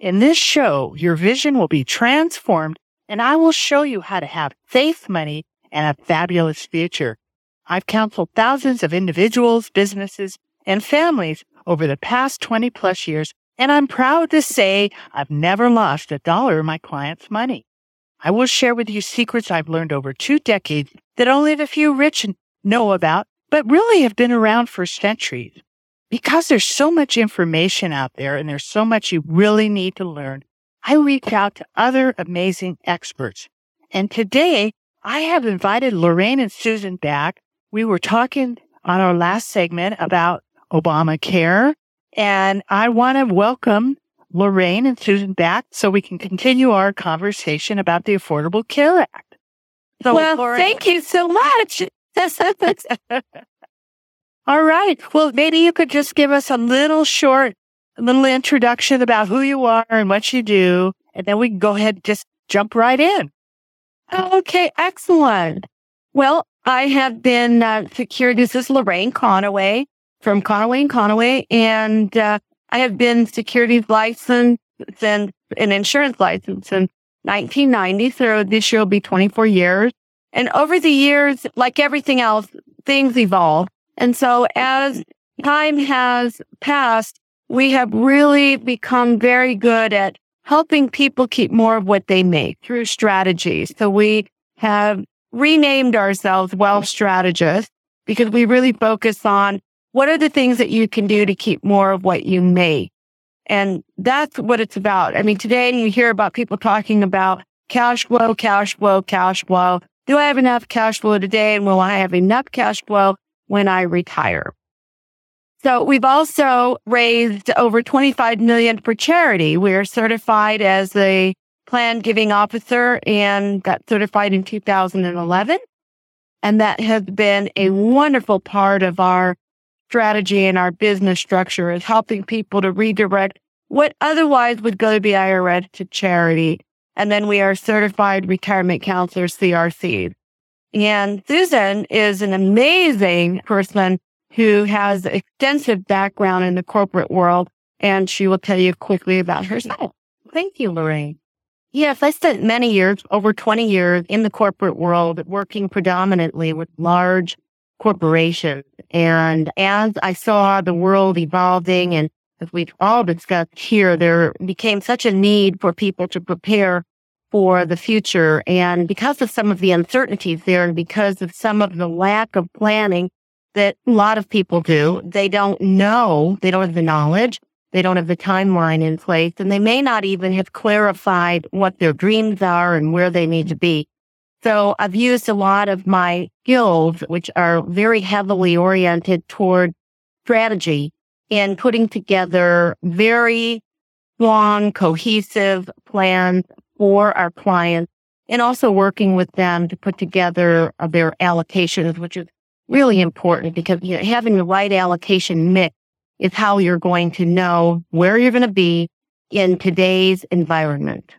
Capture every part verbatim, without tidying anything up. In this show, your vision will be transformed, and I will show you how to have safe money and a fabulous future. I've counseled thousands of individuals, businesses, and families over the past twenty plus years, and I'm proud to say I've never lost a dollar of my clients' money. I will share with you secrets I've learned over two decades that only the few rich know about, but really have been around for centuries. Because there's so much information out there and there's so much you really need to learn, I reach out to other amazing experts. And today, I have invited Lorraine and Susan back. We were talking on our last segment about Obamacare, and I want to welcome Lorraine and Susan back so we can continue our conversation about the Affordable Care Act. So, well, Lorraine, thank you so much. All right. Well, maybe you could just give us a little short, little introduction about who you are and what you do, and then we can go ahead and just jump right in. Okay, excellent. Well, I have been uh, secured. This is Lorraine Conaway from Conaway and Conaway, and uh, I have been securities licensed and an insurance license since nineteen ninety, so this year will be twenty-four years. And over the years, like everything else, things evolve. And so as time has passed, we have really become very good at helping people keep more of what they make through strategies. So we have renamed ourselves Wealth Strategists because we really focus on what are the things that you can do to keep more of what you make. And that's what it's about. I mean, today you hear about people talking about cash flow, cash flow, cash flow. Do I have enough cash flow today? And will I have enough cash flow when I retire? So we've also raised over twenty-five million dollars for charity. We're certified as a plan giving officer and got certified in two thousand eleven. And that has been a wonderful part of our strategy and our business structure is helping people to redirect what otherwise would go to the I R S to charity. And then we are certified retirement counselors, C R C. And Susan is an amazing person who has extensive background in the corporate world, and she will tell you quickly about herself. Thank you, Lorraine. Yes, I spent many years, over twenty years, in the corporate world, working predominantly with large corporations. And as I saw the world evolving and as we've all discussed here, there became such a need for people to prepare for the future. And because of some of the uncertainties there and because of some of the lack of planning that a lot of people do, they don't know, they don't have the knowledge, they don't have the timeline in place, and they may not even have clarified what their dreams are and where they need to be. So I've used a lot of my skills, which are very heavily oriented toward strategy, in putting together very long, cohesive plans for our clients and also working with them to put together their allocations, which is really important because you know, having the right allocation mix is how you're going to know where you're going to be in today's environment.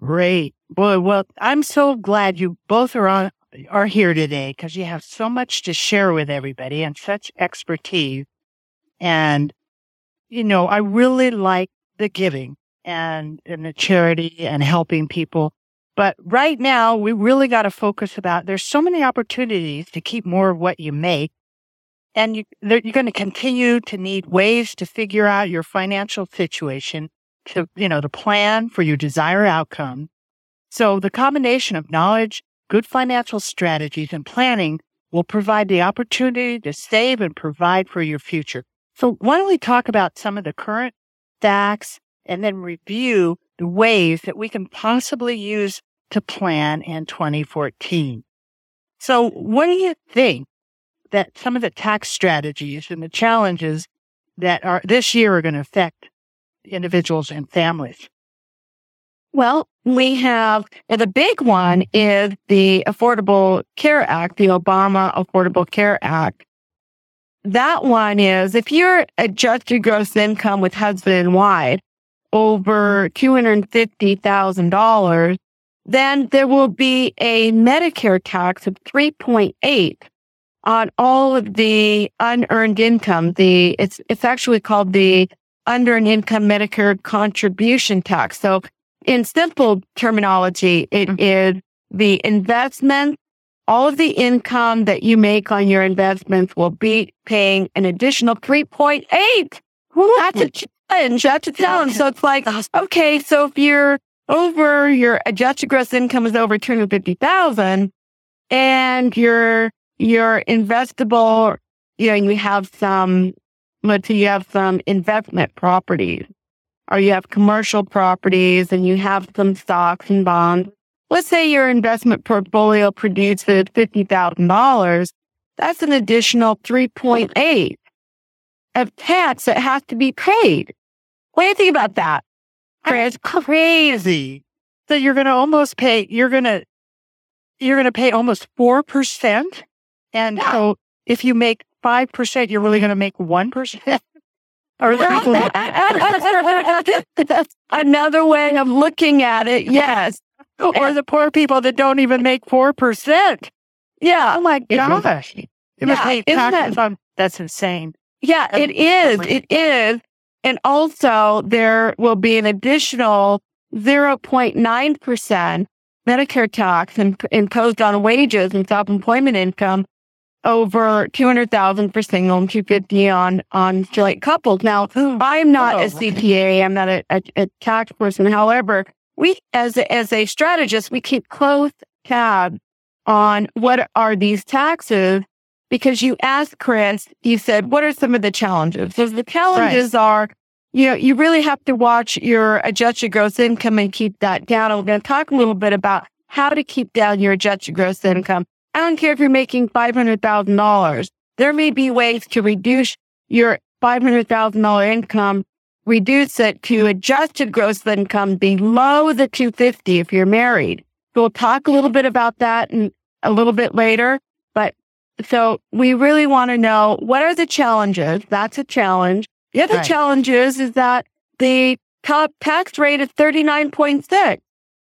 Great. Boy, well, I'm so glad you both are on are here today because you have so much to share with everybody and such expertise. And, you know, I really like the giving and, and the charity and helping people. But right now, we really got to focus about there's so many opportunities to keep more of what you make. And you, you're going to continue to need ways to figure out your financial situation to, you know, to plan for your desired outcome. So the combination of knowledge, good financial strategies, and planning will provide the opportunity to save and provide for your future. So why don't we talk about some of the current facts and then review the ways that we can possibly use to plan in twenty fourteen. So what do you think that some of the tax strategies and the challenges that are this year are going to affect individuals and families? Well, we have the big one is the Affordable Care Act, the Obama Affordable Care Act. That one is if your adjusted gross income with husband and wife over two hundred fifty thousand dollars, then there will be a Medicare tax of three point eight on all of the unearned income. The it's it's actually called the unearned income Medicare contribution tax. So in simple terminology, it mm-hmm. is the investment, all of the income that you make on your investments will be paying an additional three point eight. That's a challenge. That's a challenge. So it's like, okay, so if you're over, your adjusted gross income is over two hundred fifty thousand dollars and your, your investable, you know, you have some, let's say you have some investment properties, or you have commercial properties and you have some stocks and bonds. Let's say your investment portfolio produces fifty thousand dollars. That's an additional three point eight of tax that has to be paid. What do you think about that? That's crazy. So you're going to almost pay, you're going to, you're going to pay almost four percent. And yeah. so if you make five percent, you're really going to make one percent. Or that's another way of looking at it, yes. Or the poor people that don't even make four percent. Yeah. Oh my gosh. Yeah. That, on, that's insane. Yeah, that's it is. It is. And also there will be an additional zero point nine percent Medicare tax imp- imposed on wages and self-employment income over two hundred thousand for single and two hundred fifty on, on joint couples. Now, I'm not oh. a C P A. I'm not a, a, a tax person. However, we, as a, as a strategist, we keep close tabs on what are these taxes, because you asked Chris, you said, what are some of the challenges? So the challenges right. are, you know, you really have to watch your adjusted gross income and keep that down. And we're going to talk a little bit about how to keep down your adjusted gross income. I don't care if you're making five hundred thousand dollars. There may be ways to reduce your five hundred thousand dollars income, reduce it to adjusted gross income below the two hundred fifty if you're married. So we'll talk a little bit about that and a little bit later. But so we really want to know, what are the challenges? That's a challenge. The other right. challenge is, is that the top tax rate is thirty-nine point six.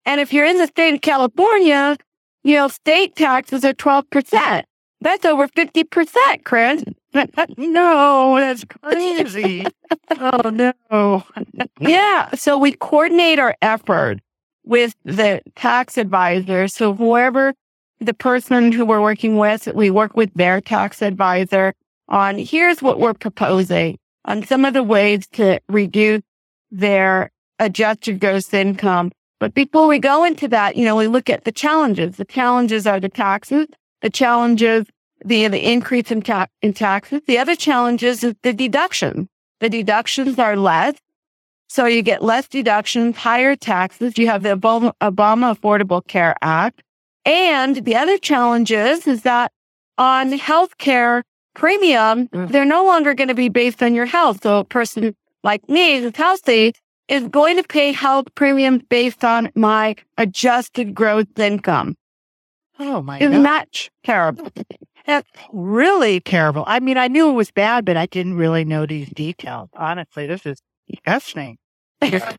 And if you're in the state of California, you know, state taxes are twelve percent. That's over fifty percent, Chris. No, that's crazy. Oh, no. Yeah. So we coordinate our effort with the tax advisor. So whoever the person who we're working with, we work with their tax advisor on here's what we're proposing on some of the ways to reduce their adjusted gross income. But before we go into that, you know, we look at the challenges. The challenges are the taxes. The challenges, the, the increase in, ta- in taxes. The other challenges is the deduction. The deductions are less. So you get less deductions, higher taxes. You have the Obama Affordable Care Act. And the other challenge is, is that on healthcare premium, mm. they're no longer going to be based on your health. So a person like me who's healthy is going to pay health premiums based on my adjusted gross income. Oh, my Isn't gosh. That terrible? That's really terrible. I mean, I knew it was bad, but I didn't really know these details. Honestly, this is disgusting. Yeah.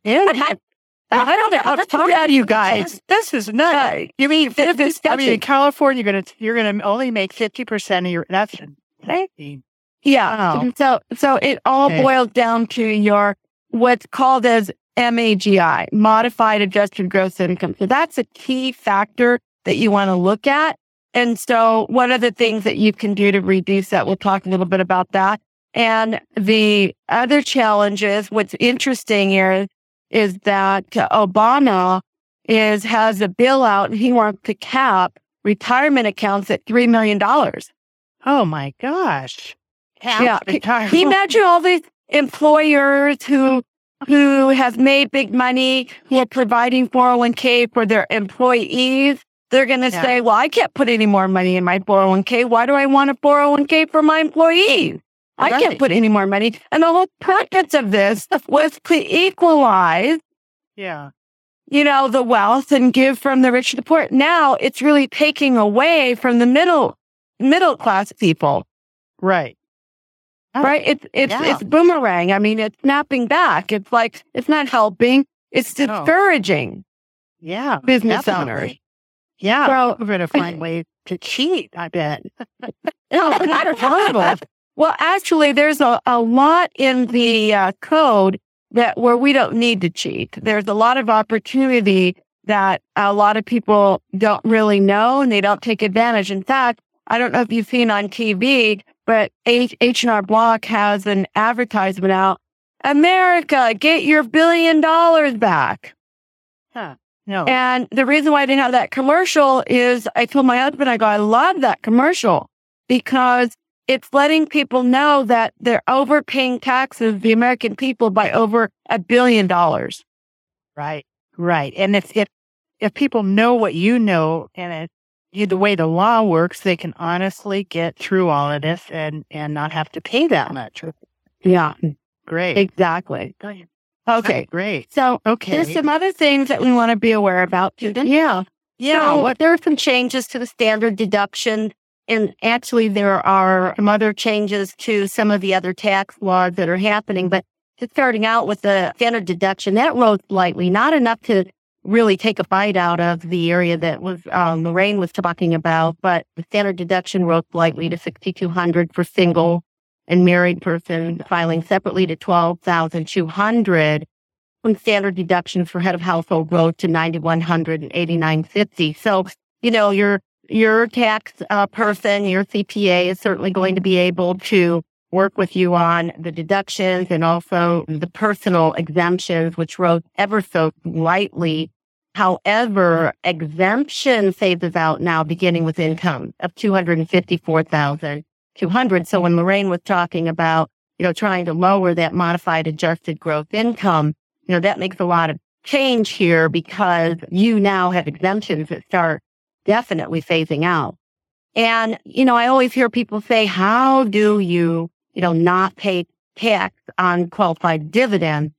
I, I don't know. I'm talking to you guys. This is nuts. Uh, you mean, this, this, I mean, in California, you're going to you're gonna only make fifty percent of your, that's crazy. Yeah. Wow. So, so it all okay. boils down to your what's called as M A G I, modified adjusted gross income. So that's a key factor that you want to look at. And so what are the things that you can do to reduce that? We'll talk a little bit about that. And the other challenges, what's interesting is, is that Obama is has a bill out and he wants to cap retirement accounts at three million dollars. Oh my gosh. Yeah. Can you imagine all these employers who who have made big money, who are providing four oh one k for their employees? They're going to yeah. say, well, I can't put any more money in my four oh one k. Why do I want a four oh one k for my employees? Right. I can't put any more money. And the whole purpose of this was to equalize yeah. you know, the wealth and give from the rich to the poor. Now it's really taking away from the middle middle class people. Right. Oh, right. It's it's yeah. it's boomerang. I mean, it's snapping back. It's like it's not helping. It's discouraging. Oh. Yeah. Business definitely. Owners. Yeah. Well, we're going to find ways to cheat, I bet. No, it's not possible. Well, actually, there's a, a lot in the uh, code that where we don't need to cheat. There's a lot of opportunity that a lot of people don't really know and they don't take advantage. In fact, I don't know if you've seen on T V, but H and R Block has an advertisement out. America, get your billion dollars back. Huh. No. And the reason why I didn't have that commercial is I told my husband, I go, I love that commercial because it's letting people know that they're overpaying taxes, the American people, by over a billion dollars. Right, right. And if if, if people know what you know and it, the way the law works, they can honestly get through all of this and, and not have to pay that much. Yeah. Great. Exactly. Go ahead. Okay, oh, great. So okay. There's some other things that we want to be aware about, Susan. Yeah. Yeah. So what? There are some changes to the standard deduction. And actually, there are some other changes to some of the other tax laws that are happening. But just starting out with the standard deduction, that rose slightly, not enough to really take a bite out of the area that was um, Lorraine was talking about. But the standard deduction rose slightly to six thousand two hundred dollars for single and married person filing separately to twelve thousand two hundred dollars. And standard deductions for head of household rose to nine thousand one hundred dollars and eight thousand nine hundred fifty dollars. So, you know, you're Your tax uh, person, your C P A, is certainly going to be able to work with you on the deductions and also the personal exemptions, which rose ever so slightly. However, exemption phases out now, beginning with income of two hundred and fifty-four thousand two hundred. So when Lorraine was talking about, you know, trying to lower that modified adjusted gross income, you know, that makes a lot of change here because you now have exemptions that start definitely phasing out. And, you know, I always hear people say, how do you, you know, not pay tax on qualified dividends?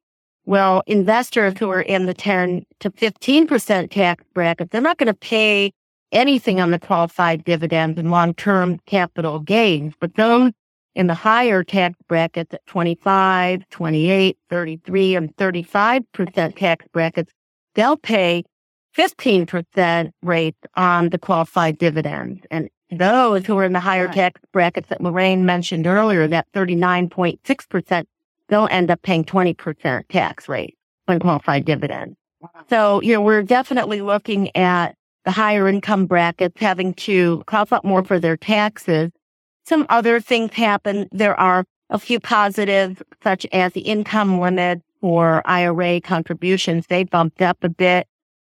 Well, investors who are in the ten to fifteen percent tax bracket, they're not going to pay anything on the qualified dividends and long-term capital gains. But those in the higher tax brackets at twenty-five, twenty-eight, thirty-three, and thirty-five percent tax brackets, they'll pay fifteen percent rate on the qualified dividends. And those who are in the higher right. tax brackets that Lorraine mentioned earlier, that thirty-nine point six percent, they'll end up paying twenty percent tax rate on qualified dividends. Wow. So, you know, we're definitely looking at the higher income brackets having to cough up more for their taxes. Some other things happen. There are a few positives, such as the income limit for I R A contributions. They bumped up a bit.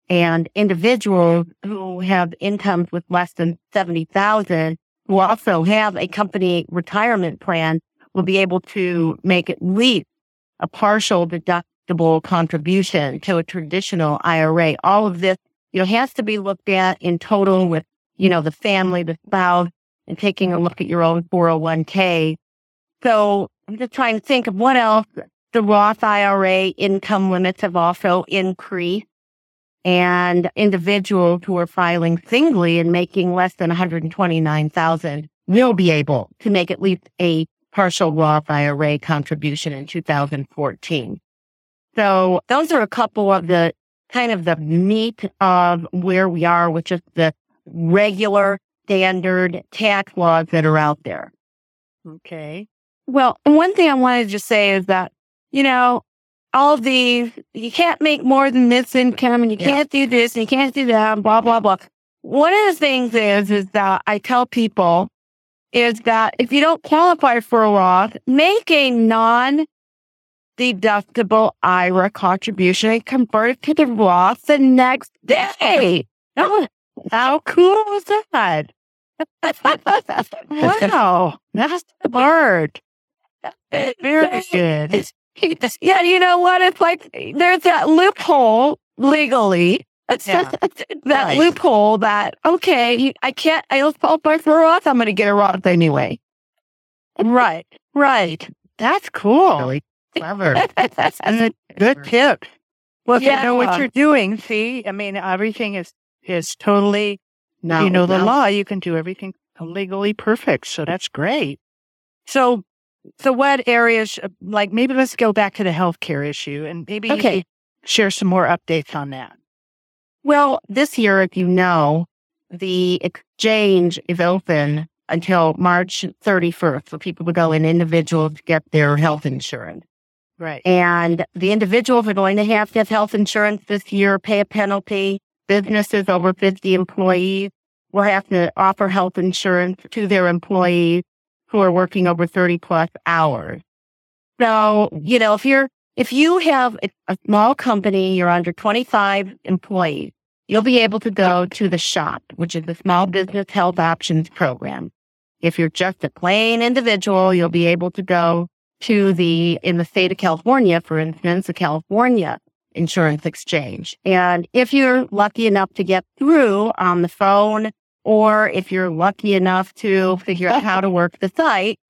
And individuals who have incomes with less than seventy thousand dollars who also have a company retirement plan will be able to make at least a partial deductible contribution to a traditional I R A. All of this, you know, has to be looked at in total with, you know, the family, the spouse, and taking a look at your own four oh one k. So I'm just trying to think of what else. The Roth I R A income limits have also increased. And individuals who are filing singly and making less than one hundred twenty-nine thousand dollars will be able to make at least a partial Roth I R A contribution in two thousand fourteen. So those are a couple of the kind of the meat of where we are with just the regular standard tax laws that are out there. Okay. Well, one thing I wanted to just say is that, you know, all these, you can't make more than this income and you yeah. can't do this and you can't do that and blah, blah, blah. One of the things is, is that I tell people is that if you don't qualify for a Roth, make a non-deductible I R A contribution and convert it to the Roth the next day. Oh, how cool was that? Wow. That's smart. Very good. Yeah, you know what? It's like there's that loophole legally. Yeah. that right. loophole that, okay, I can't, I'll qualify for a Roth. I'm going to get a Roth anyway. Right, right. That's cool. Really clever. That's a good tip. Well, if yeah. you know what you're doing, see, I mean, everything is, is totally, no, you know, the no. law, you can do everything legally perfect. So that's great. So, so what areas, like maybe let's go back to the healthcare issue and maybe okay. you could share some more updates on that. Well, this year, if you know, the exchange is open until March thirty-first for people to go in individual to get their health insurance. Right. And the individuals are going to have to get health insurance this year, pay a penalty. Businesses over fifty employees will have to offer health insurance to their employees who are working over thirty plus hours. So, you know, if you're, if you have a small company, you're under twenty-five employees, you'll be able to go to the SHOP, which is the Small Business Health Options Program. If you're just a plain individual, you'll be able to go to the, in the state of California, for instance, the California Insurance Exchange. And if you're lucky enough to get through on the phone, or if you're lucky enough to figure out how to work the site,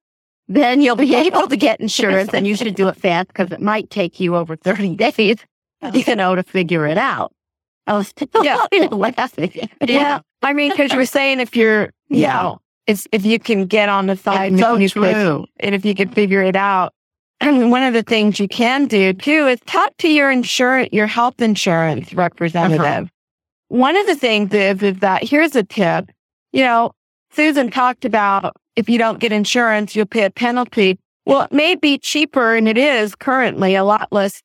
then you'll be able to get insurance, and you should do it fast because it might take you over thirty days, you know, to figure it out. I was yeah. laughing. Yeah. yeah. I mean, because you were saying if you're, yeah. you know, it's, if you can get on the side so and, true. and if you can figure it out. And one of the things you can do too is talk to your insurance, your health insurance representative. Uh-huh. One of the things is, is that here's a tip. You know, Susan talked about if you don't get insurance, you'll pay a penalty. Well, it may be cheaper, and it is currently a lot less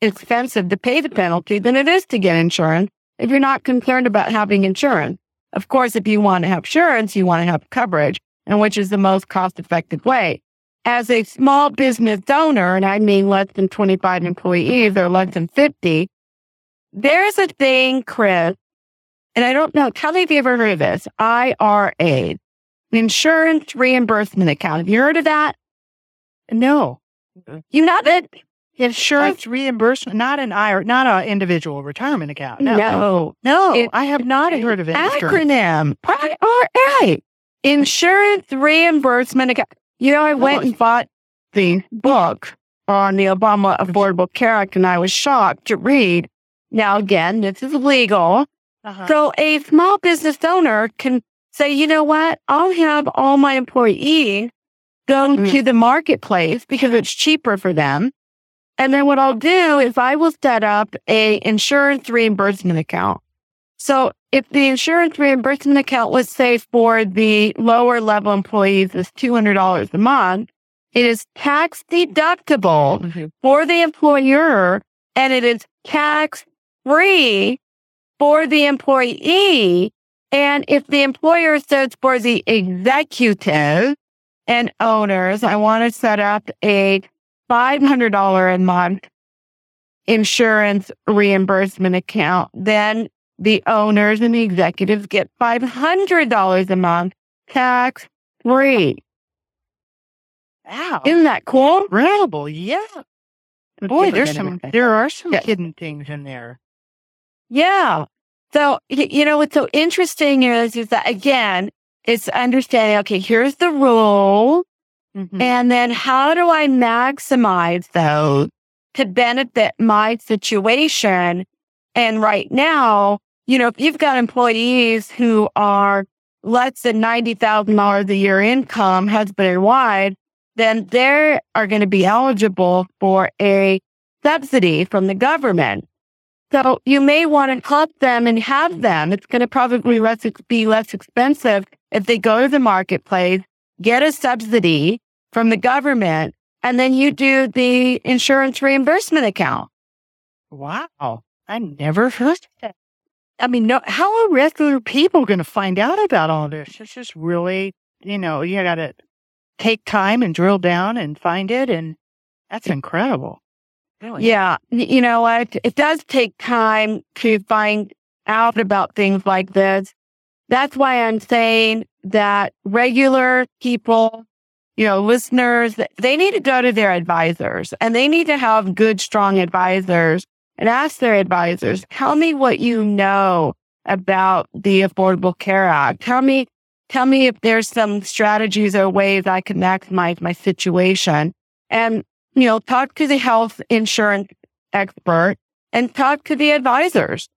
expensive to pay the penalty than it is to get insurance if you're not concerned about having insurance. Of course, if you want to have insurance, you want to have coverage, and which is the most cost-effective way. As a small business owner, and I mean less than twenty-five employees or less than fifty, there's a thing, Chris, and I don't know, tell me if you ever heard of this, I R A, Insurance Reimbursement Account. Have you heard of that? No. You not that? Insurance I, reimbursement, not an I R A, not an individual retirement account. No, no, no it, I have not it, heard of it. Acronym I R A, Insurance Reimbursement Account. You know, I went and bought the book on the Obama Affordable Care Act, and I was shocked to read. Now, again, this is legal, uh-huh. so a small business owner can say, you know what, I'll have all my employees go mm. to the marketplace because it's cheaper for them. And then what I'll do is I will set up a insurance reimbursement account. So if the insurance reimbursement account, let's say for the lower level employees is two hundred dollars a month, it is tax deductible mm-hmm. for the employer, and it is tax free for the employee. And if the employer says for the executive and owners, I want to set up a five hundred dollars a month insurance reimbursement account, then the owners and the executives get five hundred dollars a month tax free. Wow. Isn't that cool? Incredible. Yeah. Boy, there's some, there are some yeah. hidden things in there. Yeah. So, you know, what's so interesting is, is that again, it's understanding, okay, here's the rule. Mm-hmm. And then how do I maximize those to benefit my situation? And right now, you know, if you've got employees who are less than ninety thousand dollars a year income, husband and wife, then they are going to be eligible for a subsidy from the government. So you may want to help them and have them. It's going to probably less, be less expensive if they go to the marketplace, get a subsidy from the government, and then you do the insurance reimbursement account. Wow. I never heard that. I mean, no, how are regular people going to find out about all this? It's just really, you know, you got to take time and drill down and find it. And that's incredible. Really? Yeah. You know what? It does take time to find out about things like this. That's why I'm saying that regular people, you know, listeners, they need to go to their advisors, and they need to have good, strong advisors, and ask their advisors, tell me what you know about the Affordable Care Act. Tell me, tell me if there's some strategies or ways I can maximize my situation. And, you know, talk to the health insurance expert and talk to the advisors.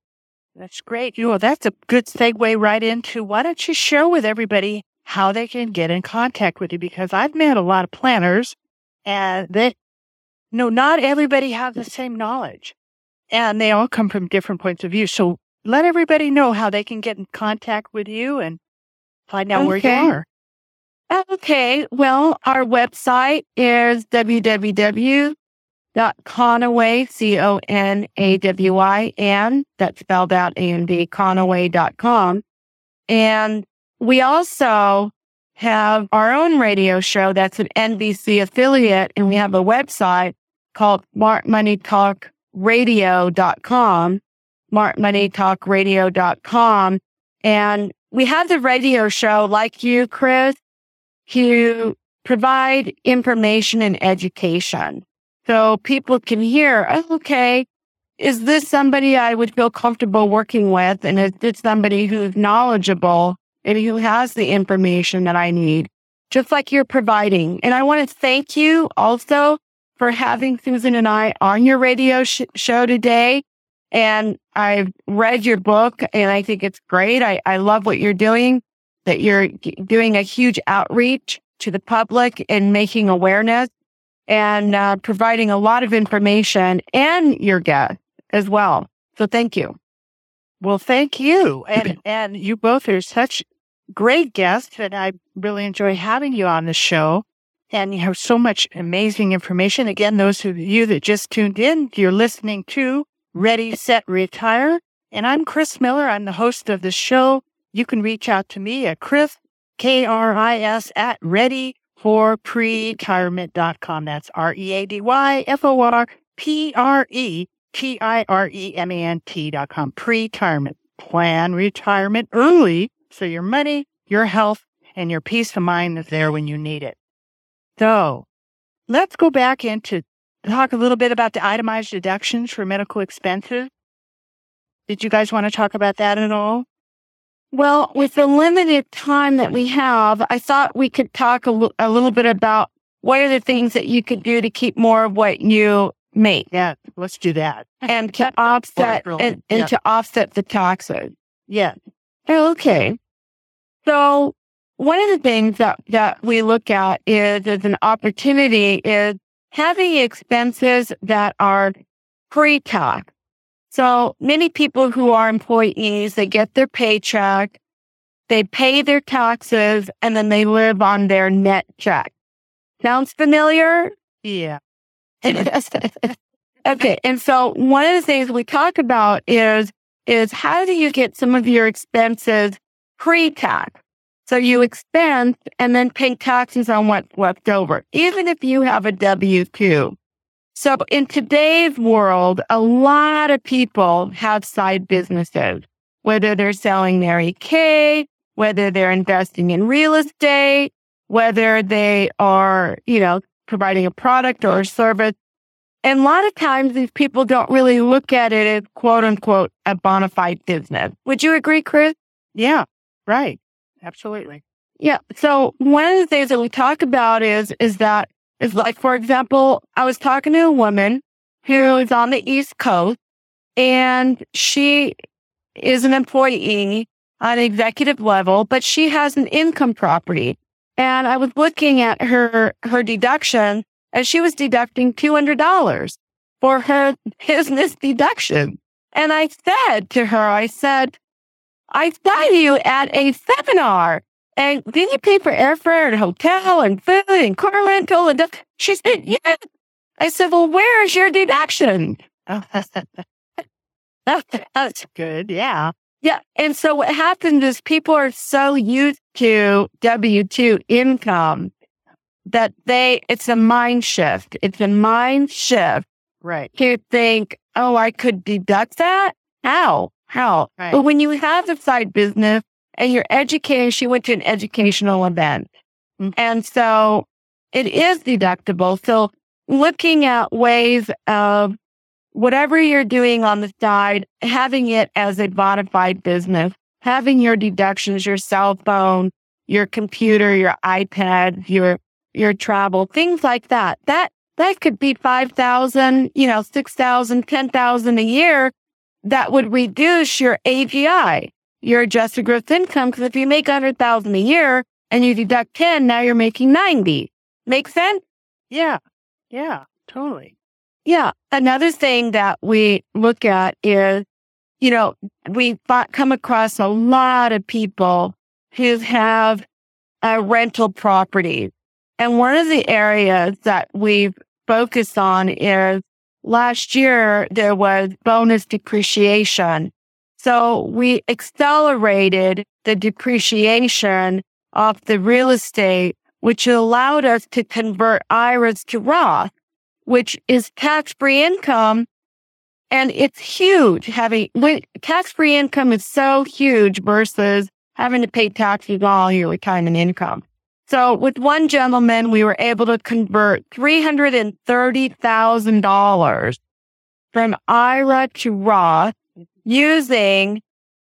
That's great. You know, that's a good segue right into, why don't you share with everybody how they can get in contact with you? Because I've met a lot of planners and they, you know, not everybody has the same knowledge and they all come from different points of view. So let everybody know how they can get in contact with you and find out okay. where you are. Okay. Well, our website is w w w dot conaway, C O N A W I N, that's spelled out A N D, conaway dot com. And we also have our own radio show that's an N B C affiliate, and we have a website called smart money talk radio dot com, smart money talk radio dot com. And we have the radio show, like you, Chris, to provide information and education. So people can hear, oh, okay, is this somebody I would feel comfortable working with? And is this somebody who's knowledgeable and who has the information that I need, just like you're providing? And I want to thank you also for having Susan and I on your radio sh- show today. And I've read your book and I think it's great. I, I love what you're doing, that you're doing a huge outreach to the public and making awareness, and uh, providing a lot of information, and your guest as well. So thank you. Well, thank you. And and you both are such great guests, and I really enjoy having you on the show. And you have so much amazing information. Again, those of you that just tuned in, you're listening to Ready, Set, Retire. And I'm Chris Miller. I'm the host of the show. You can reach out to me at Chris, K R I S, at Ready for pre retirement dot com. That's R E A D Y F O R P R E T I R E M A N T dot com. Pre-retirement. Plan retirement early so your money, your health, and your peace of mind is there when you need it. So let's go back into talk a little bit about the itemized deductions for medical expenses. Did you guys want to talk about that at all? Well, with the limited time that we have, I thought we could talk a, l- a little bit about what are the things that you could do to keep more of what you make. Yeah, let's do that. And to offset oh, and, and yeah. to offset the taxes. Yeah. Okay. So one of the things that, that we look at is as an opportunity is having expenses that are pre-tax. So many people who are employees, they get their paycheck, they pay their taxes, and then they live on their net check. Sounds familiar? Yeah. Okay. And so one of the things we talk about is, is how do you get some of your expenses pre-tax? So you expense and then pay taxes on what's left over, even if you have a W two. So in today's world, a lot of people have side businesses, whether they're selling Mary Kay, whether they're investing in real estate, whether they are, you know, providing a product or a service. And a lot of times these people don't really look at it as, quote unquote, a bona fide business. Would you agree, Chris? Yeah, right. Absolutely. Yeah. So one of the things that we talk about is, is that It's like, for example, I was talking to a woman who is on the East Coast, and she is an employee on an executive level, but she has an income property. And I was looking at her her deduction, and she was deducting two hundred dollars for her business deduction. And I said to her, I said, I saw you at a seminar. And did you pay for airfare and hotel and food and car rental? And she said, yes. I said, well, where is your deduction? Oh, that's, that's, that's good. Yeah. Yeah. And so what happens is people are so used to W two income that they, it's a mind shift. It's a mind shift. Right. To think, oh, I could deduct that? How? How? Right. But when you have a side business, and you're educated, she went to an educational event. Mm-hmm. And so it is deductible. So looking at ways of whatever you're doing on the side, having it as a bona fide business, having your deductions, your cell phone, your computer, your iPad, your, your travel, things like that. That that could be five thousand dollars, you know, six thousand dollars, ten thousand dollars a year. That would reduce your A G I, your adjusted gross income, because if you make one hundred thousand dollars a year and you deduct ten, now you're making ninety. Make sense? Yeah. Yeah, totally. Yeah. Another thing that we look at is, you know, we come across a lot of people who have a rental property. And one of the areas that we've focused on is last year, there was bonus depreciation. So we accelerated the depreciation of the real estate, which allowed us to convert I R As to Roth, which is tax-free income. And it's huge. Having tax-free income is so huge versus having to pay taxes all your retirement income. So with one gentleman, we were able to convert three hundred thirty thousand dollars from I R A to Roth using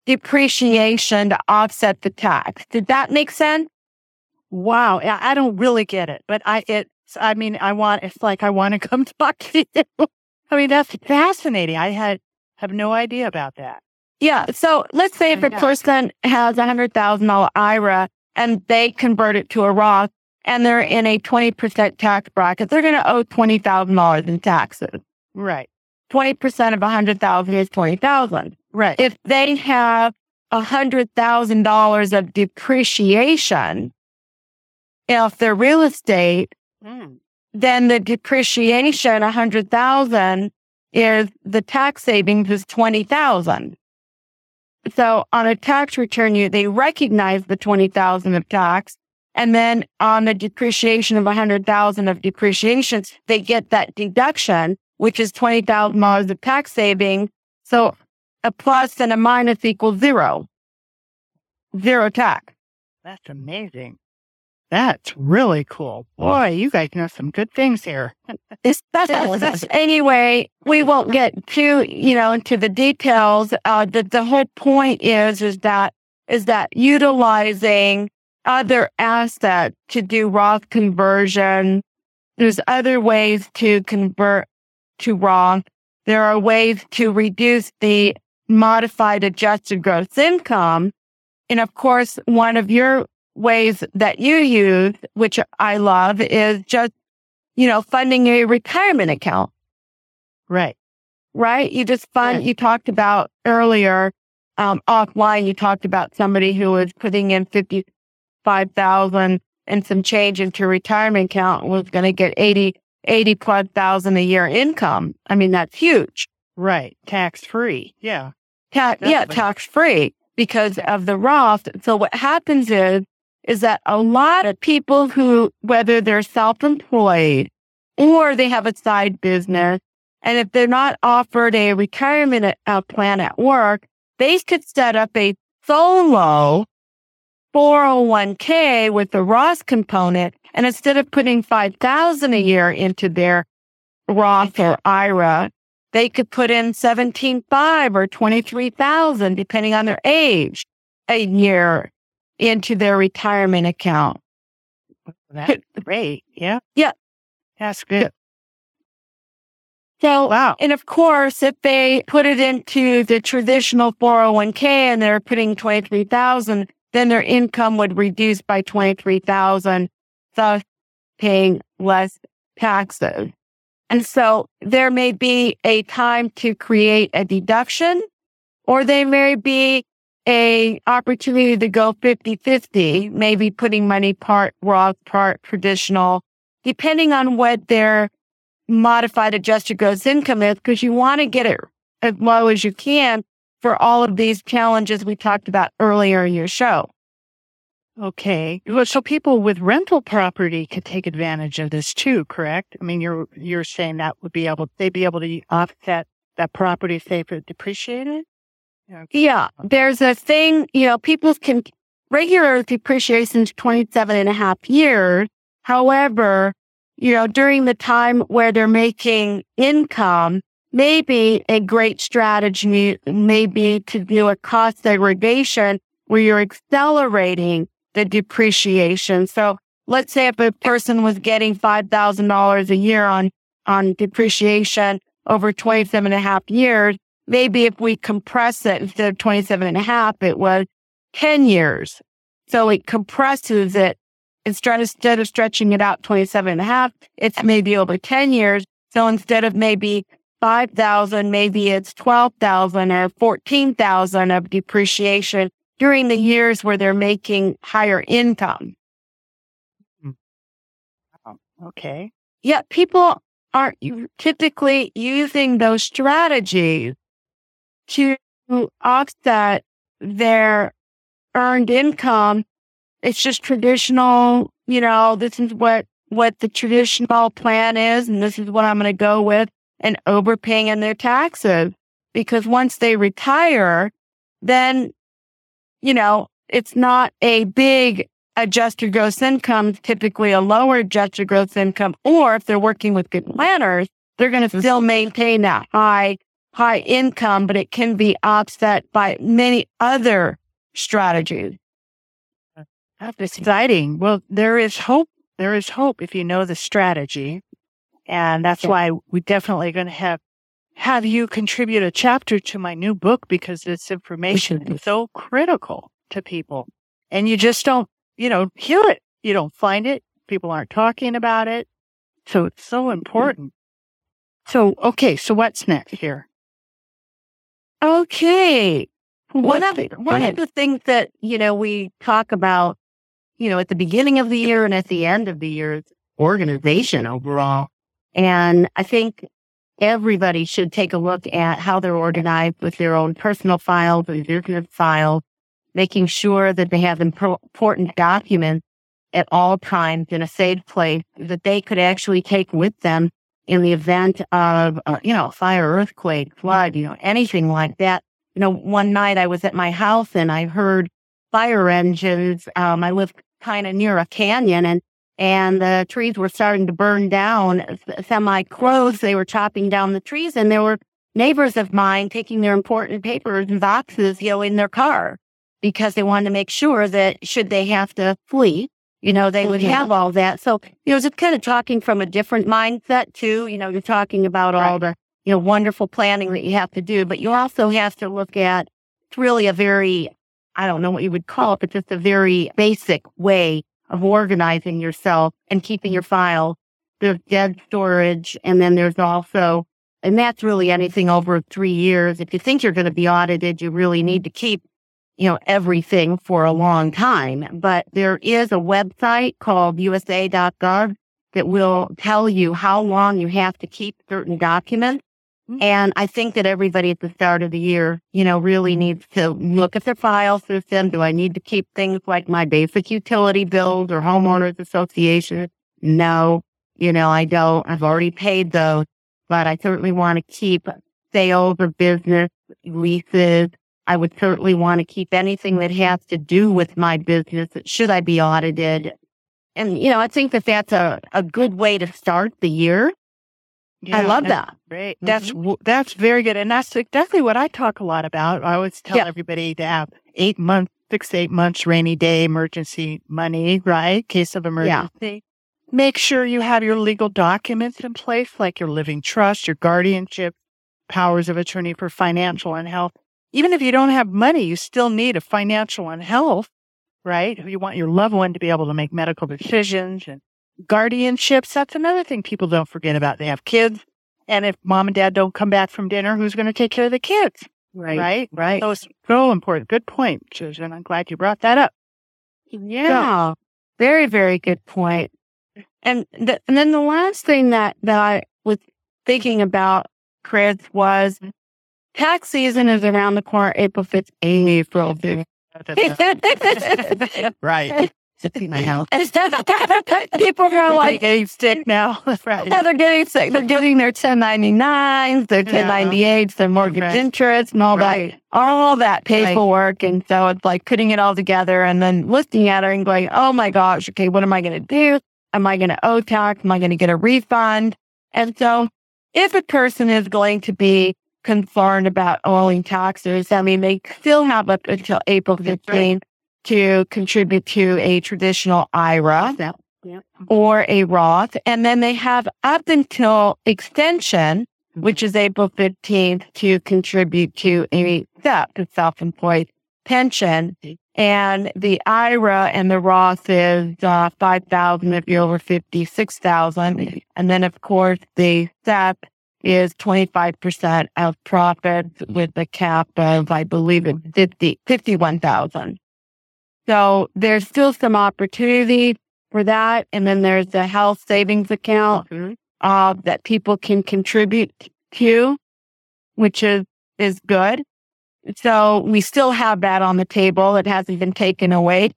depreciation to offset the tax. Did that make sense? Wow. I don't really get it, but I, it's, I mean, I want, it's like, I want to come talk to you. I mean, that's fascinating. I had, have no idea about that. Yeah. So let's say if a person has a one hundred thousand dollars I R A, and they convert it to a Roth, and they're in a twenty percent tax bracket, they're going to owe twenty thousand dollars in taxes. Right. twenty percent of one hundred thousand dollars is twenty thousand dollars. Right. If they have one hundred thousand dollars of depreciation of their real estate, mm. then the depreciation, one hundred thousand dollars, is the tax savings is twenty thousand dollars. So on a tax return, you they recognize the twenty thousand dollars of tax, and then on the depreciation of one hundred thousand dollars of depreciation, they get that deduction, which is twenty thousand dollars of tax saving. So a plus and a minus equals zero. Zero tax. That's amazing. That's really cool. Boy, you guys know some good things here. Anyway, we won't get too, you know, into the details. Uh, the, the whole point is, is that, is that utilizing other assets to do Roth conversion. There's other ways to convert to Roth. There are ways to reduce the modified adjusted gross income. And of course, one of your ways that you use, which I love, is just, you know, funding a retirement account. Right. Right. You just fund, right. You talked about earlier, um, offline, you talked about somebody who was putting in fifty-five thousand and some change into retirement account and was going to get eighty, eighty plus thousand a year income. I mean, that's huge. Right. Tax free. Yeah. Ta- yeah. Tax free because of the Roth. So what happens is, is that a lot of people who, whether they're self-employed or they have a side business, and if they're not offered a retirement uh, plan at work, they could set up a solo four oh one k with a Roth component. And instead of putting five thousand dollars a year into their Roth or I R A, they could put in seventeen thousand five hundred dollars or twenty-three thousand dollars, depending on their age, a year into their retirement account. That's great. Yeah. Yeah. That's good. So, wow. And of course, if they put it into the traditional four oh one k and they're putting twenty-three thousand dollars, then their income would reduce by twenty-three thousand dollars, thus paying less taxes. And so there may be a time to create a deduction, or there may be a opportunity to go fifty-fifty, maybe putting money part Roth, part traditional, depending on what their modified adjusted gross income is, because you want to get it as low as you can for all of these challenges we talked about earlier in your show. Okay. Well, so people with rental property could take advantage of this too, correct? I mean, you're you're saying that would be able, they'd be able to offset that property if they depreciate it? Yeah, there's a thing, you know, people can, regular depreciation is twenty-seven and a half years. However, you know, during the time where they're making income, maybe a great strategy may be to do a cost segregation where you're accelerating the depreciation. So let's say if a person was getting five thousand dollars a year on, on depreciation over twenty-seven and a half years, maybe if we compress it, instead of twenty-seven and a half, it was ten years. So it compresses it. Instead of stretching it out twenty-seven and a half, it's maybe over ten years. So instead of maybe five thousand, maybe it's twelve thousand or fourteen thousand of depreciation during the years where they're making higher income. Okay. Yeah, people are typically using those strategies to offset their earned income. It's just traditional, you know, this is what, what the traditional plan is, and this is what I'm going to go with, and overpaying in their taxes. Because once they retire, then, you know, it's not a big adjusted gross income, typically a lower adjusted gross income. Or if they're working with good planners, they're going to still maintain that high, high income, but it can be offset by many other strategies. That's exciting. Well, there is hope. There is hope if you know the strategy. And that's yeah. why we definitely going to have, have you contribute a chapter to my new book, because this information is so critical to people. And you just don't, you know, hear it. You don't find it. People aren't talking about it. So it's so important. So, okay. So what's next here? Okay. One of, one of the things that, you know, we talk about, you know, at the beginning of the year and at the end of the year is organization overall. And I think everybody should take a look at how they're organized with their own personal files and business files, making sure that they have important documents at all times in a safe place that they could actually take with them in the event of, uh, you know, fire, earthquake, flood, you know, anything like that. You know, one night I was at my house and I heard fire engines. Um, I live kind of near a canyon, and And the trees were starting to burn down semi-close. They were chopping down the trees, and there were neighbors of mine taking their important papers and boxes, you know, in their car, because they wanted to make sure that should they have to flee, you know, they would have all that. So, you know, just kind of talking from a different mindset too. You know, you're talking about all the, you know, wonderful planning that you have to do, but you also have to look at, it's really a very, I don't know what you would call it, but just a very basic way of organizing yourself and keeping your file. There's dead storage, and then there's also, and that's really anything over three years. If you think you're going to be audited, you really need to keep, you know, everything for a long time. But there is a website called U S A dot gov that will tell you how long you have to keep certain documents. Mm-hmm. And I think that everybody at the start of the year, you know, really needs to look at their file system. Do I need to keep things like my basic utility bills or homeowners association? No, you know, I don't. I've already paid those, but I certainly want to keep sales or business leases. I would certainly want to keep anything that has to do with my business. Should I be audited? And, you know, I think that that's a, a good way to start the year. Yeah, I love that. Great. That's mm-hmm. that's very good. And that's exactly what I talk a lot about. I always tell yeah. everybody to have eight months, six to eight months, rainy day, emergency money, right? Case of emergency. Yeah. Make sure you have your legal documents in place, like your living trust, your guardianship, powers of attorney for financial and health. Even if you don't have money, you still need a financial and health, right? You want your loved one to be able to make medical decisions. And guardianships, that's another thing people don't forget about. They have kids, and if mom and dad don't come back from dinner, who's going to take care of the kids? Right, right, right. So it's so important. Good point, Susan. I'm glad you brought that up. Yeah, so. very, very good point. And th- and then the last thing that, that I was thinking about, Chris, was tax season is around the corner, April fifth. April fifth. Right. My health. People are like getting sick now. Right. Yeah, they're getting sick. They're getting their ten ninety-nines, their ten ninety-eights, their mortgage right. interest, and all right. that, all that paperwork. Right. And so it's like putting it all together and then looking at it and going, "Oh my gosh, okay, what am I going to do? Am I going to owe tax? Am I going to get a refund?" And so, if a person is going to be concerned about owing taxes, I mean, they still have up until April fifteenth. To contribute to a traditional I R A. or a Roth. And then they have up until extension, which is April fifteenth, to contribute to a S E P, a self-employed pension. And the I R A and the Roth is uh, five thousand if you're over fifty, six thousand. And then, of course, the S E P is twenty-five percent of profits with a cap of, I believe, it's fifty, fifty-one thousand. So there's still some opportunity for that. And then there's the health savings account uh, that people can contribute to, which is, is good. So we still have that on the table. It hasn't been taken away.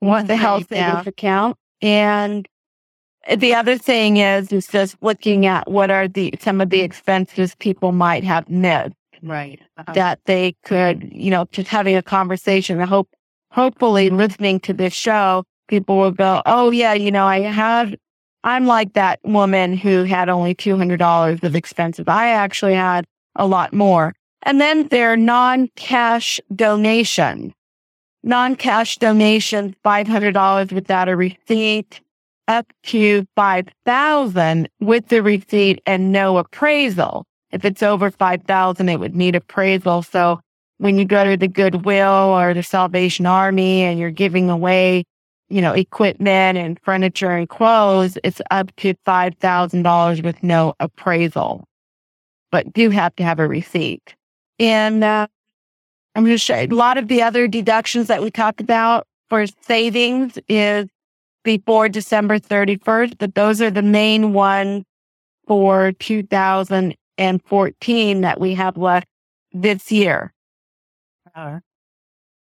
What the health savings account. And the other thing is, is just looking at what are the some of the expenses people might have missed. Right. Uh-huh. That they could, you know, just having a conversation. I hope, hopefully listening to this show, people will go, oh yeah, you know, I have, I'm like that woman who had only two hundred dollars of expenses. I actually had a lot more. And then there are non-cash donations. Non-cash donations, five hundred dollars without a receipt, up to five thousand dollars with the receipt and no appraisal. If it's over five thousand dollars, it would need appraisal. So when you go to the Goodwill or the Salvation Army and you're giving away, you know, equipment and furniture and clothes, it's up to five thousand dollars with no appraisal. But do have to have a receipt. And uh, I'm going to show you a lot of the other deductions that we talked about for savings is before December thirty-first, but those are the main ones for two thousand fourteen that we have left this year. Uh,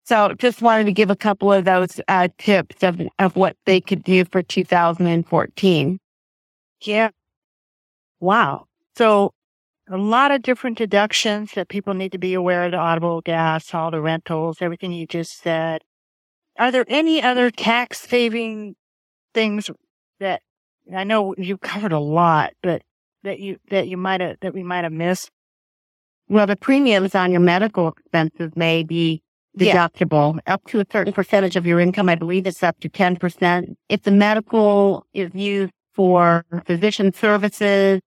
so just wanted to give a couple of those uh, tips of, of what they could do for two thousand fourteen. Yeah. Wow. So a lot of different deductions that people need to be aware of, the audible, gas, all the rentals, everything you just said. Are there any other tax saving things that I know you've covered a lot, but that you, that you might have, that we might have missed? Well, the premiums on your medical expenses may be deductible yeah. up to a certain percentage of your income. I believe it's up to ten percent. If the medical is used for physician services,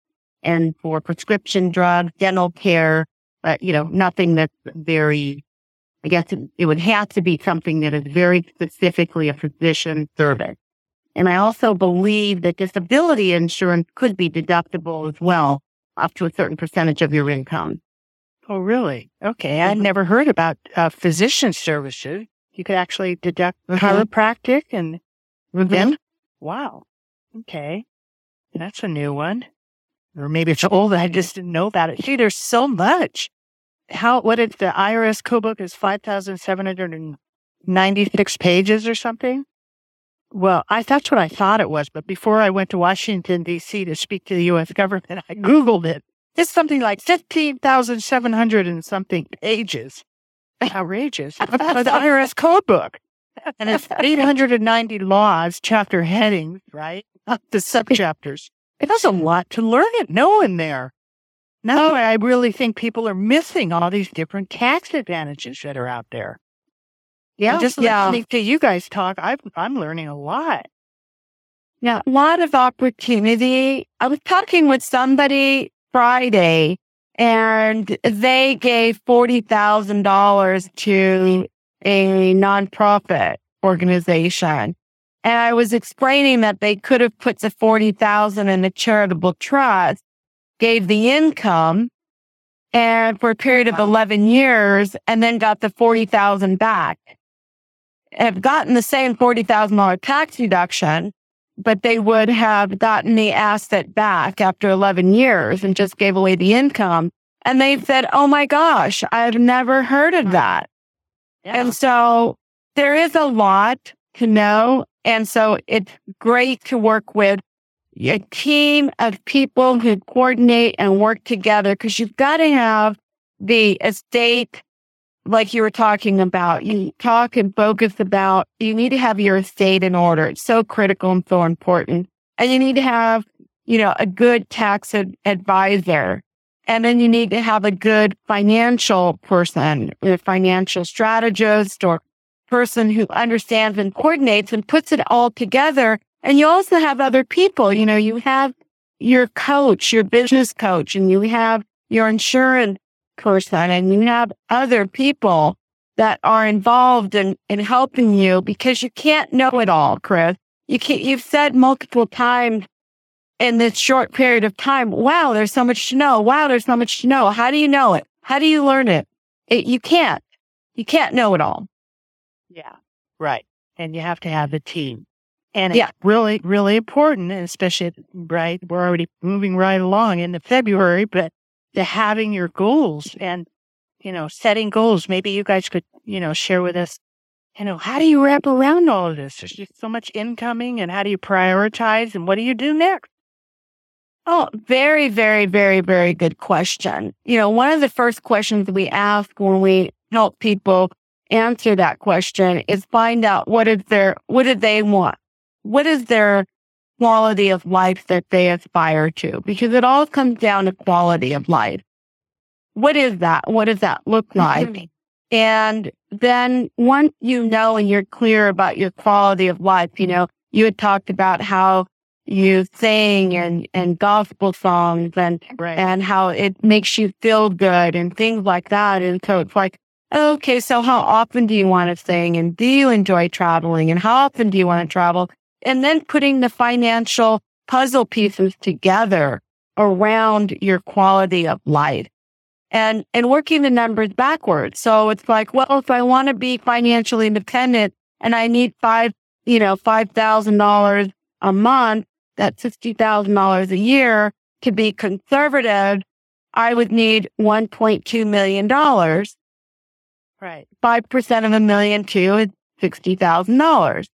and for prescription drugs, dental care, but, you know, nothing that's very, I guess it, it would have to be something that is very specifically a physician service. And I also believe that disability insurance could be deductible as well, up to a certain percentage of your income. Oh, really? Okay. I'd never heard about uh, physician services. You could actually deduct mm-hmm. chiropractic and mm-hmm. then, wow. Okay. That's a new one. Or maybe it's old. I just didn't know about it. See, there's so much. How? What is the I R S code book? Is five thousand seven hundred and ninety-six pages or something? Well, I that's what I thought it was. But before I went to Washington D C to speak to the U S government, I Googled it. It's something like fifteen thousand seven hundred and something pages. Outrageous! The I R S code book, and it's eight hundred and ninety laws, chapter headings, right? Not the subchapters. It has a lot to learn and know in there. Now oh. I really think people are missing all these different tax advantages that are out there. Yeah. And just yeah. listening to you guys talk, I've, I'm learning a lot. Yeah. A lot of opportunity. I was talking with somebody Friday and they gave forty thousand dollars to a nonprofit organization. And I was explaining that they could have put the forty thousand dollars in a charitable trust, gave the income, and for a period of eleven years, and then got the forty thousand dollars back. Have gotten the same forty thousand dollars tax deduction, but they would have gotten the asset back after eleven years and just gave away the income. And they said, "Oh my gosh, I've never heard of that." Yeah. And so there is a lot to know. And so it's great to work with a team of people who coordinate and work together, because you've got to have the estate, like you were talking about. You talk and focus about, you need to have your estate in order. It's so critical and so important. And you need to have, you know, a good tax ad- advisor. And then you need to have a good financial person, a financial strategist or person who understands and coordinates and puts it all together And you also have other people. You know, you have your coach, your business coach, and you have your insurance person, and you have other people that are involved in, in helping you, because you can't know it all, Chris. You can't, you've said multiple times in this short period of time, wow, there's so much to know. Wow, there's so much to know. How do you know it? How do you learn it? it you can't. You can't know it all. Yeah, right. And you have to have a team. And yeah. It's really, really important, especially, right, we're already moving right along into February, but to having your goals and, you know, setting goals. Maybe you guys could, you know, share with us, you know, how do you wrap around all of this? There's just so much incoming, and how do you prioritize, and what do you do next? Oh, very, very, very, very good question. You know, one of the first questions we ask when we help people answer that question is find out what is their, what do they want? What is their quality of life that they aspire to? Because it all comes down to quality of life. What is that? What does that look like? Mm-hmm. And then once you know and you're clear about your quality of life, you know, you had talked about how you sing and, and gospel songs and, right. and how it makes you feel good and things like that. And so it's like, okay, so how often do you want to sing? And do you enjoy traveling? And how often do you want to travel? And then putting the financial puzzle pieces together around your quality of life and, and working the numbers backwards. So it's like, well, if I want to be financially independent and I need five, you know, five thousand dollars a month, that's sixty thousand dollars a year. To be conservative, I would need one point two million dollars. Right. five percent of a million two is sixty thousand dollars.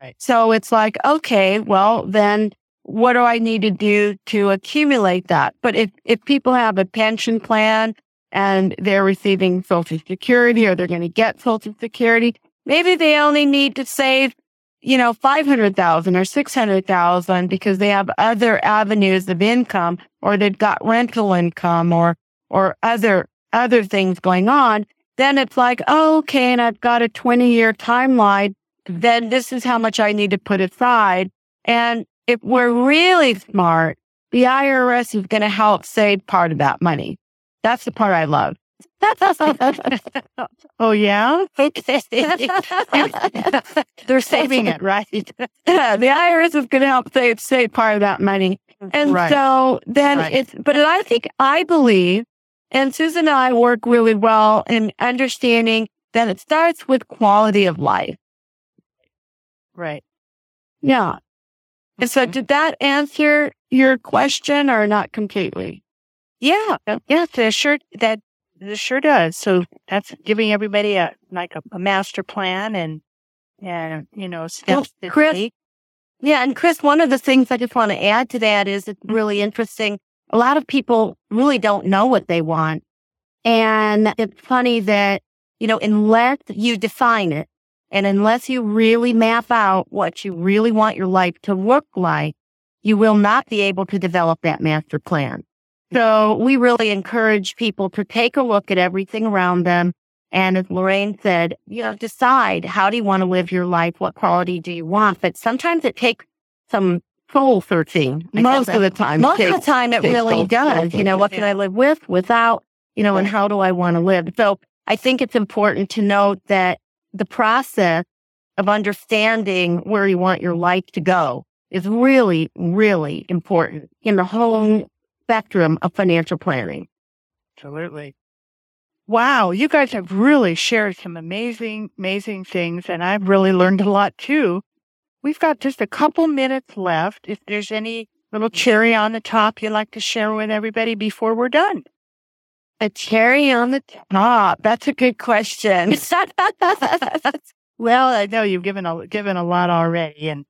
Right. So it's like, okay, well, then what do I need to do to accumulate that? But if, if people have a pension plan and they're receiving Social Security or they're going to get Social Security, maybe they only need to save, you know, five hundred thousand dollars or six hundred thousand dollars because they have other avenues of income, or they've got rental income or, or other, other things going on. Then it's like, oh, okay, and I've got a twenty year timeline. Then this is how much I need to put aside. And if we're really smart, the I R S is going to help save part of that money. That's the part I love. Oh, yeah? They're saving it, right? Yeah, the I R S is going to help save, save part of that money. And right. so then right. it's, but I think, I believe, and Susan and I work really well in understanding that it starts with quality of life. Right. Yeah. And so did that answer your question or not completely? Yeah. Yeah, that sure, that, that sure does. So that's giving everybody a like a, a master plan and, and you know, steps well, to Chris, take. Yeah. And Chris, one of the things I just want to add to that is it's really interesting. A lot of people really don't know what they want. And it's funny that, you know, unless you define it, and unless you really map out what you really want your life to look like, you will not be able to develop that master plan. So we really encourage people to take a look at everything around them. And as Lorraine said, you know, decide, how do you want to live your life? What quality do you want? But sometimes it takes some soul searching. Most of the time. Most of the time it really does. You know, what can I live with, without, you know, and how do I want to live? So I think it's important to note that the process of understanding where you want your life to go is really, really important in the whole spectrum of financial planning. Absolutely. Wow. You guys have really shared some amazing, amazing things. And I've really learned a lot too. We've got just a couple minutes left. If there's any little cherry on the top you'd like to share with everybody before we're done. A cherry on the top. That's a good question. Well, I know you've given a, given a lot already and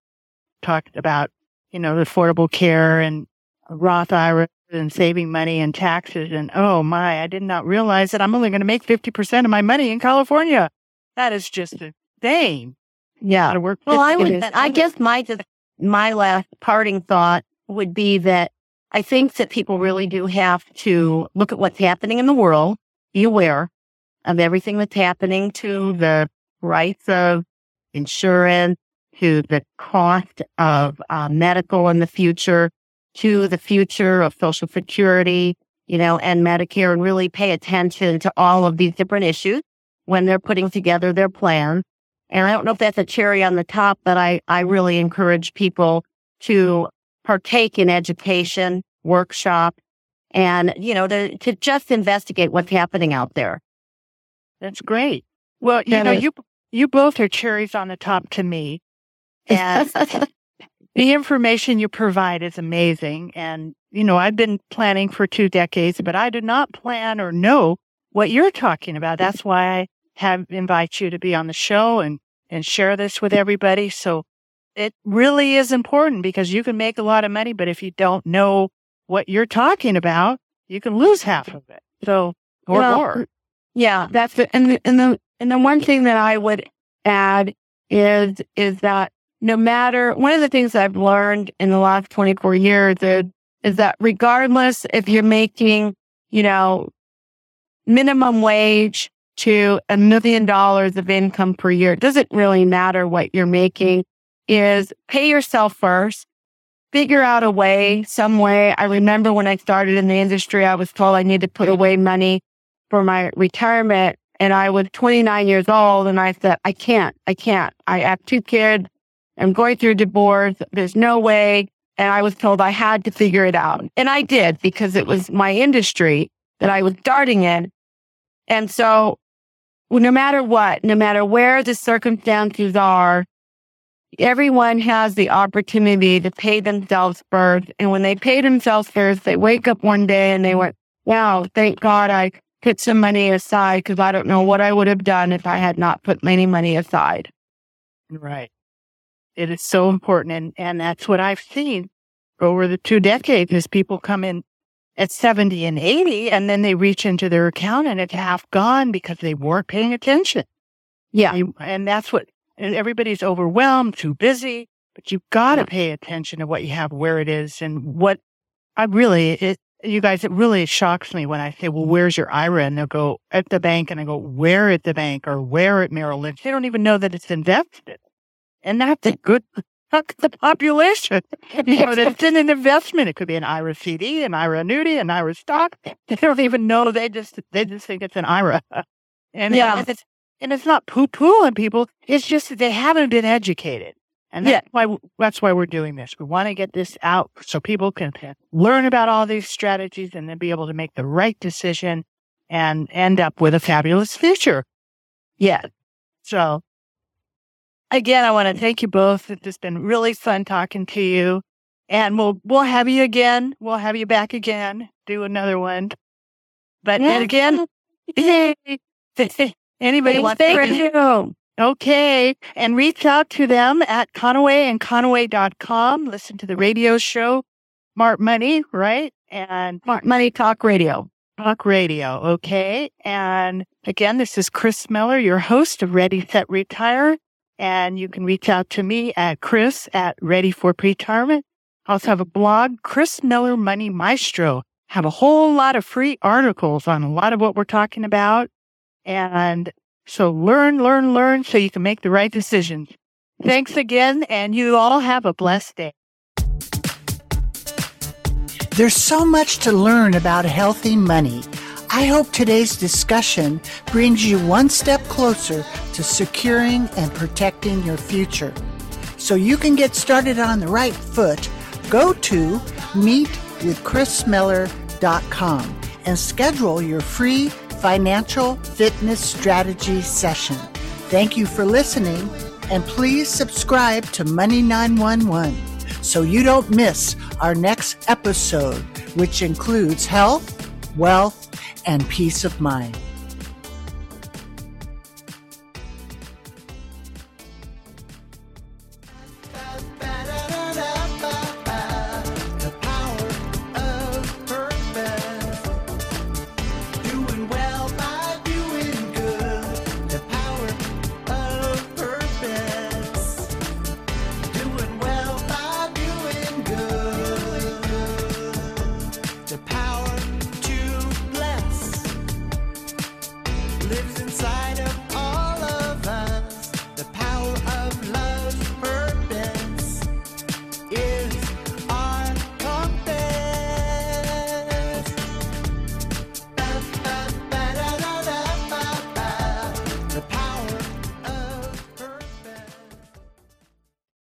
talked about, you know, the affordable care and Roth I R A and saving money and taxes. And oh my, I did not realize that I'm only going to make fifty percent of my money in California. That is just insane. Yeah. Work. Well, I would, I guess my, just, my last parting thought would be that I think that people really do have to look at what's happening in the world, be aware of everything that's happening to the price of insurance, to the cost of uh, medical in the future, to the future of Social Security, you know, and Medicare, and really pay attention to all of these different issues when they're putting together their plan. And I don't know if that's a cherry on the top, but I, I really encourage people to partake in education, workshop, and, you know, to, to just investigate what's happening out there. That's great. Well, you that know, is. you you both are cherries on the top to me. And the information you provide is amazing. And, you know, I've been planning for two decades, but I do not plan or know what you're talking about. That's why I have invite you to be on the show and, and share this with everybody. So it really is important, because you can make a lot of money, but if you don't know what you're talking about, you can lose half of it. So, or well, more. Yeah, that's it. And the, and the and the one thing that I would add is is that no matter, one of the things I've learned in the last twenty-four years is, is that regardless if you're making, you know, minimum wage to a million dollars of income per year, it doesn't really matter what you're making, is pay yourself first, figure out a way, some way. I remember when I started in the industry, I was told I needed to put away money for my retirement, and I was twenty-nine years old, and I said, I can't, I can't. I have two kids, I'm going through a divorce, there's no way, and I was told I had to figure it out. And I did, because it was my industry that I was starting in. And so, no matter what, no matter where the circumstances are, everyone has the opportunity to pay themselves first. And when they pay themselves first, they wake up one day and they went, wow, thank God I put some money aside, because I don't know what I would have done if I had not put any money aside. Right. It is so important. And, and that's what I've seen over the two decades is people come in at seventy and eighty, and then they reach into their account and it's half gone because they weren't paying attention. Yeah. They, and that's what, and everybody's overwhelmed, too busy, but you've got to pay attention to what you have, where it is, and what I really, it, you guys, it really shocks me when I say, well, where's your I R A? And they'll go at the bank, and I go, where at the bank or where at Merrill Lynch? They don't even know that it's invested. And that's a good That's the population. You know, it's in an investment. It could be an I R A C D, an I R A annuity, an I R A stock. They don't even know. They just they just think it's an I R A. And, yeah. and, it's, and it's not poo-pooing people. It's just that they haven't been educated. And that's, yeah. why, that's why we're doing this. We want to get this out so people can learn about all these strategies and then be able to make the right decision and end up with a fabulous future. Yeah. So... Again, I want to thank you both. It's been really fun talking to you, and we'll we'll have you again. We'll have you back again. Do another one, but yeah. again, anybody wants to do? Okay, and reach out to them at Conaway and Conaway dot com. Listen to the radio show, Smart Money, right? And Smart Money Talk Radio. Talk Radio, okay. And again, this is Chris Miller, your host of Ready, Set, Retire. And you can reach out to me at Chris at Ready for Pre-Retirement. I also have a blog, Chris Miller Money Maestro. I have a whole lot of free articles on a lot of what we're talking about. And so learn, learn, learn so you can make the right decisions. Thanks again, and you all have a blessed day. There's so much to learn about healthy money. I hope today's discussion brings you one step closer to securing and protecting your future. So you can get started on the right foot, go to meet with chris miller dot com and schedule your free financial fitness strategy session. Thank you for listening, and please subscribe to Money nine one one so you don't miss our next episode, which includes health, wealth, and peace of mind.